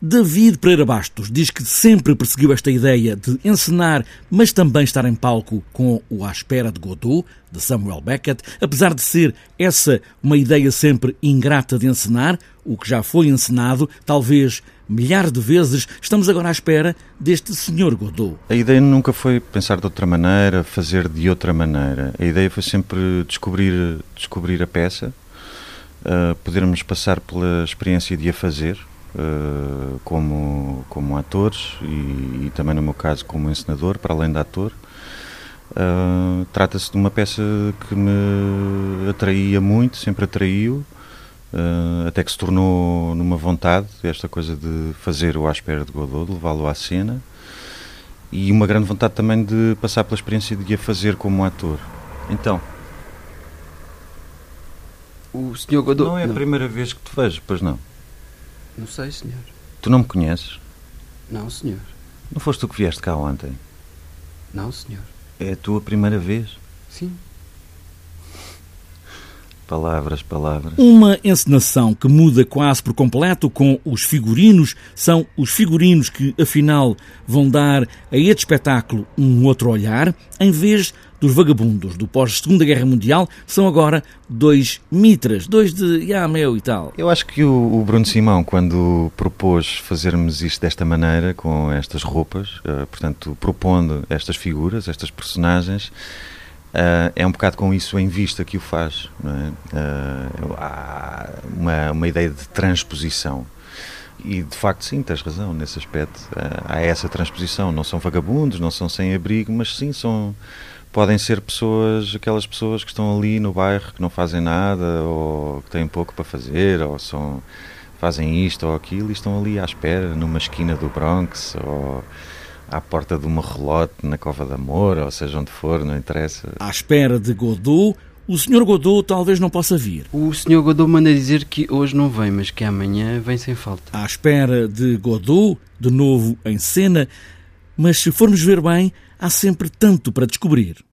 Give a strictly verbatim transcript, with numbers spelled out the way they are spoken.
David Pereira Bastos diz que sempre perseguiu esta ideia de encenar, mas também estar em palco com o À Espera de Godot, de Samuel Beckett, apesar de ser essa uma ideia sempre ingrata de encenar, o que já foi encenado, talvez milhares de vezes, estamos agora à espera deste senhor Godot. A ideia nunca foi pensar de outra maneira, fazer de outra maneira. A ideia foi sempre descobrir, descobrir a peça, uh, podermos passar pela experiência de a fazer, Uh, como, como atores e, e também no meu caso como encenador, para além de ator. Uh, trata-se de uma peça que me atraía muito, sempre atraiu, uh, até que se tornou numa vontade, esta coisa de fazer o À Espera de Godot, de levá-lo à cena, e uma grande vontade também de passar pela experiência de a fazer como ator. Então, o senhor Godot... Não é a não. primeira vez que te vejo, pois não? Não sei, senhor. Tu não me conheces? Não, senhor. Não foste tu que vieste cá ontem? Não, senhor. É a tua primeira vez? Sim. Palavras, palavras. Uma encenação que muda quase por completo com os figurinos. São os figurinos que, afinal, vão dar a este espetáculo um outro olhar. Em vez dos vagabundos do pós-Segunda Guerra Mundial, são agora dois mitras, dois de ah, meu e tal. Eu acho que o, o Bruno Simão, quando propôs fazermos isto desta maneira, com estas roupas, uh, portanto, propondo estas figuras, estas personagens, Uh, é um bocado com isso em vista que o faz, não é? Uh, há uma, uma ideia de transposição e de facto sim, tens razão nesse aspecto, uh, há essa transposição, não são vagabundos, não são sem abrigo, mas sim, são, podem ser pessoas, aquelas pessoas que estão ali no bairro, que não fazem nada ou que têm pouco para fazer, ou são, fazem isto ou aquilo e estão ali à espera numa esquina do Bronx ou à porta de uma relote na Cova de Amor, ou seja, onde for, não interessa. À espera de Godot, o senhor Godot talvez não possa vir. O senhor Godot manda dizer que hoje não vem, mas que amanhã vem sem falta. À espera de Godot, de novo em cena, mas se formos ver bem, há sempre tanto para descobrir.